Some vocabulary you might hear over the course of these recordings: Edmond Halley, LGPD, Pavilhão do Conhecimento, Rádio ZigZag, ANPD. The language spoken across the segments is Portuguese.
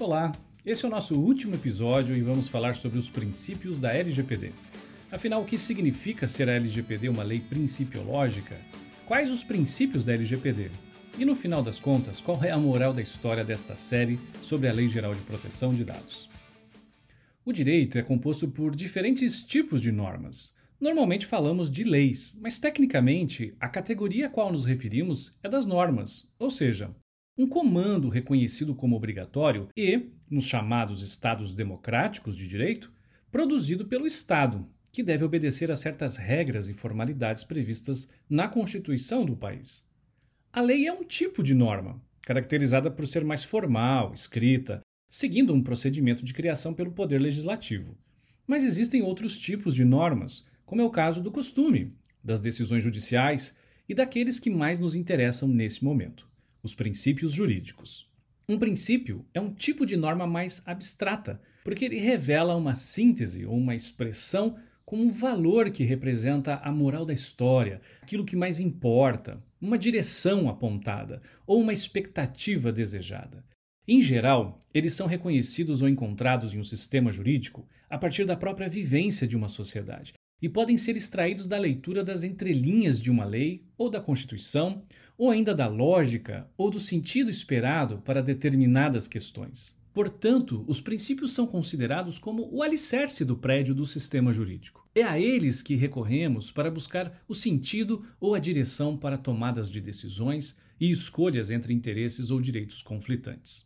Olá, esse é o nosso último episódio e vamos falar sobre os princípios da LGPD. Afinal, o que significa ser a LGPD uma lei principiológica? Quais os princípios da LGPD? E no final das contas, qual é a moral da história desta série sobre a Lei Geral de Proteção de Dados? O direito é composto por diferentes tipos de normas. Normalmente falamos de leis, mas tecnicamente a categoria a qual nos referimos é das normas, ou seja, um comando reconhecido como obrigatório e, nos chamados estados democráticos de direito, produzido pelo Estado, que deve obedecer a certas regras e formalidades previstas na Constituição do país. A lei é um tipo de norma, caracterizada por ser mais formal, escrita, seguindo um procedimento de criação pelo Poder Legislativo. Mas existem outros tipos de normas, como é o caso do costume, das decisões judiciais e daqueles que mais nos interessam nesse momento. Os princípios jurídicos. Um princípio é um tipo de norma mais abstrata, porque ele revela uma síntese ou uma expressão com um valor que representa a moral da história, aquilo que mais importa, uma direção apontada ou uma expectativa desejada. Em geral, eles são reconhecidos ou encontrados em um sistema jurídico a partir da própria vivência de uma sociedade e podem ser extraídos da leitura das entrelinhas de uma lei ou da Constituição, ou ainda da lógica ou do sentido esperado para determinadas questões. Portanto, os princípios são considerados como o alicerce do prédio do sistema jurídico. É a eles que recorremos para buscar o sentido ou a direção para tomadas de decisões e escolhas entre interesses ou direitos conflitantes.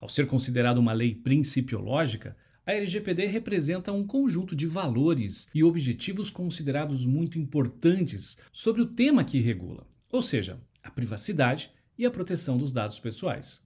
Ao ser considerada uma lei principiológica, a LGPD representa um conjunto de valores e objetivos considerados muito importantes sobre o tema que regula, ou seja, a privacidade e a proteção dos dados pessoais.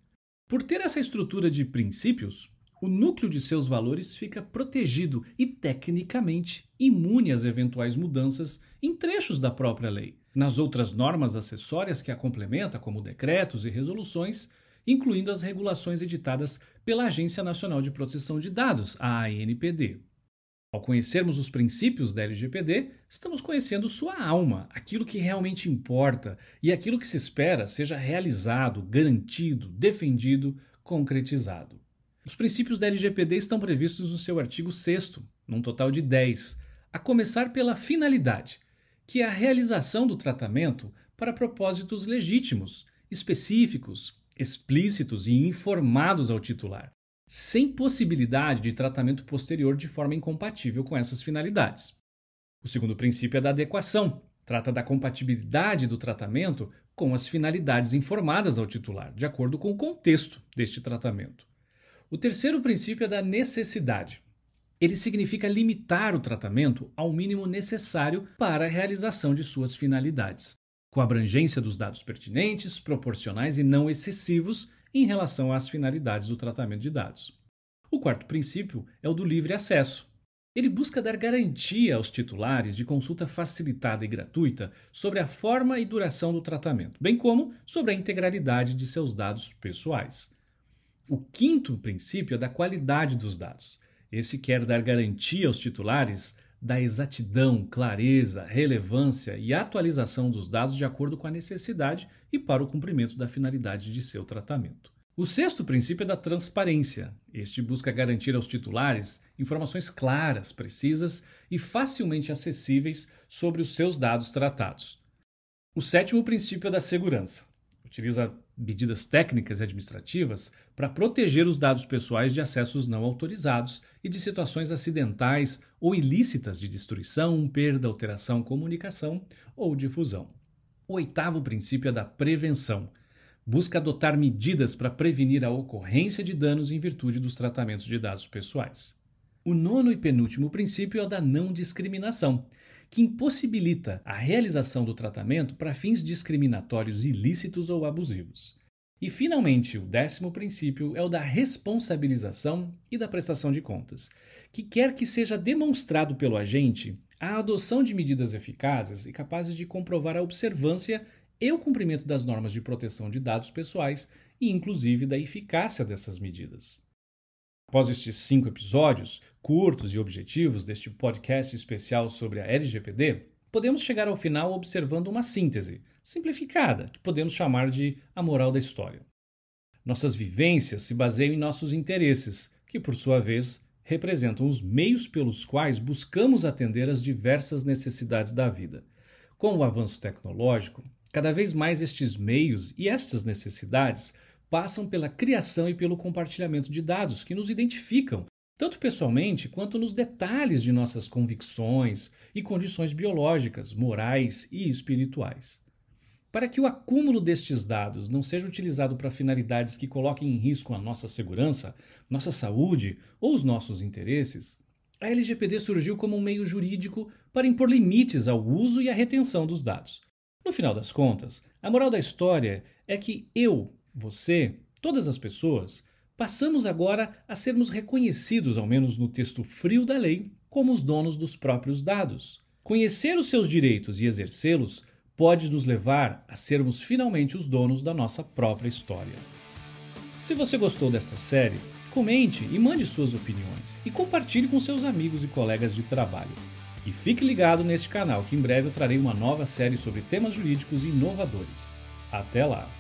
Por ter essa estrutura de princípios, o núcleo de seus valores fica protegido e tecnicamente imune às eventuais mudanças em trechos da própria lei, nas outras normas acessórias que a complementa, como decretos e resoluções, incluindo as regulações editadas pela Agência Nacional de Proteção de Dados, a ANPD. Ao conhecermos os princípios da LGPD, estamos conhecendo sua alma, aquilo que realmente importa e aquilo que se espera seja realizado, garantido, defendido, concretizado. Os princípios da LGPD estão previstos no seu artigo 6º, num total de 10, a começar pela finalidade, que é a realização do tratamento para propósitos legítimos, específicos, explícitos e informados ao titular, sem possibilidade de tratamento posterior de forma incompatível com essas finalidades. O segundo princípio é da adequação, trata da compatibilidade do tratamento com as finalidades informadas ao titular, de acordo com o contexto deste tratamento. O terceiro princípio é da necessidade. Ele significa limitar o tratamento ao mínimo necessário para a realização de suas finalidades, com abrangência dos dados pertinentes, proporcionais e não excessivos em relação às finalidades do tratamento de dados. O quarto princípio é o do livre acesso. Ele busca dar garantia aos titulares de consulta facilitada e gratuita sobre a forma e duração do tratamento, bem como sobre a integralidade de seus dados pessoais. O quinto princípio é da qualidade dos dados. Esse quer dar garantia aos titulares da exatidão, clareza, relevância e atualização dos dados de acordo com a necessidade e para o cumprimento da finalidade de seu tratamento. O sexto princípio é da transparência. Este busca garantir aos titulares informações claras, precisas e facilmente acessíveis sobre os seus dados tratados. O sétimo princípio é da segurança. Utiliza medidas técnicas e administrativas para proteger os dados pessoais de acessos não autorizados e de situações acidentais ou ilícitas de destruição, perda, alteração, comunicação ou difusão. O oitavo princípio é da prevenção. Busca adotar medidas para prevenir a ocorrência de danos em virtude dos tratamentos de dados pessoais. O nono e penúltimo princípio é o da não discriminação, que impossibilita a realização do tratamento para fins discriminatórios ilícitos ou abusivos. E, finalmente, o décimo princípio é o da responsabilização e da prestação de contas, que quer que seja demonstrado pelo agente a adoção de medidas eficazes e capazes de comprovar a observância e o cumprimento das normas de proteção de dados pessoais e, inclusive, da eficácia dessas medidas. Após estes 5 episódios, curtos e objetivos deste podcast especial sobre a LGPD, podemos chegar ao final observando uma síntese simplificada, que podemos chamar de a moral da história. Nossas vivências se baseiam em nossos interesses, que, por sua vez, representam os meios pelos quais buscamos atender às diversas necessidades da vida. Com o avanço tecnológico, cada vez mais estes meios e estas necessidades passam pela criação e pelo compartilhamento de dados que nos identificam, tanto pessoalmente quanto nos detalhes de nossas convicções e condições biológicas, morais e espirituais. Para que o acúmulo destes dados não seja utilizado para finalidades que coloquem em risco a nossa segurança, nossa saúde ou os nossos interesses, a LGPD surgiu como um meio jurídico para impor limites ao uso e à retenção dos dados. No final das contas, a moral da história é que eu, você, todas as pessoas, passamos agora a sermos reconhecidos, ao menos no texto frio da lei, como os donos dos próprios dados. Conhecer os seus direitos e exercê-los pode nos levar a sermos finalmente os donos da nossa própria história. Se você gostou dessa série, comente e mande suas opiniões e compartilhe com seus amigos e colegas de trabalho. E fique ligado neste canal que em breve eu trarei uma nova série sobre temas jurídicos inovadores. Até lá!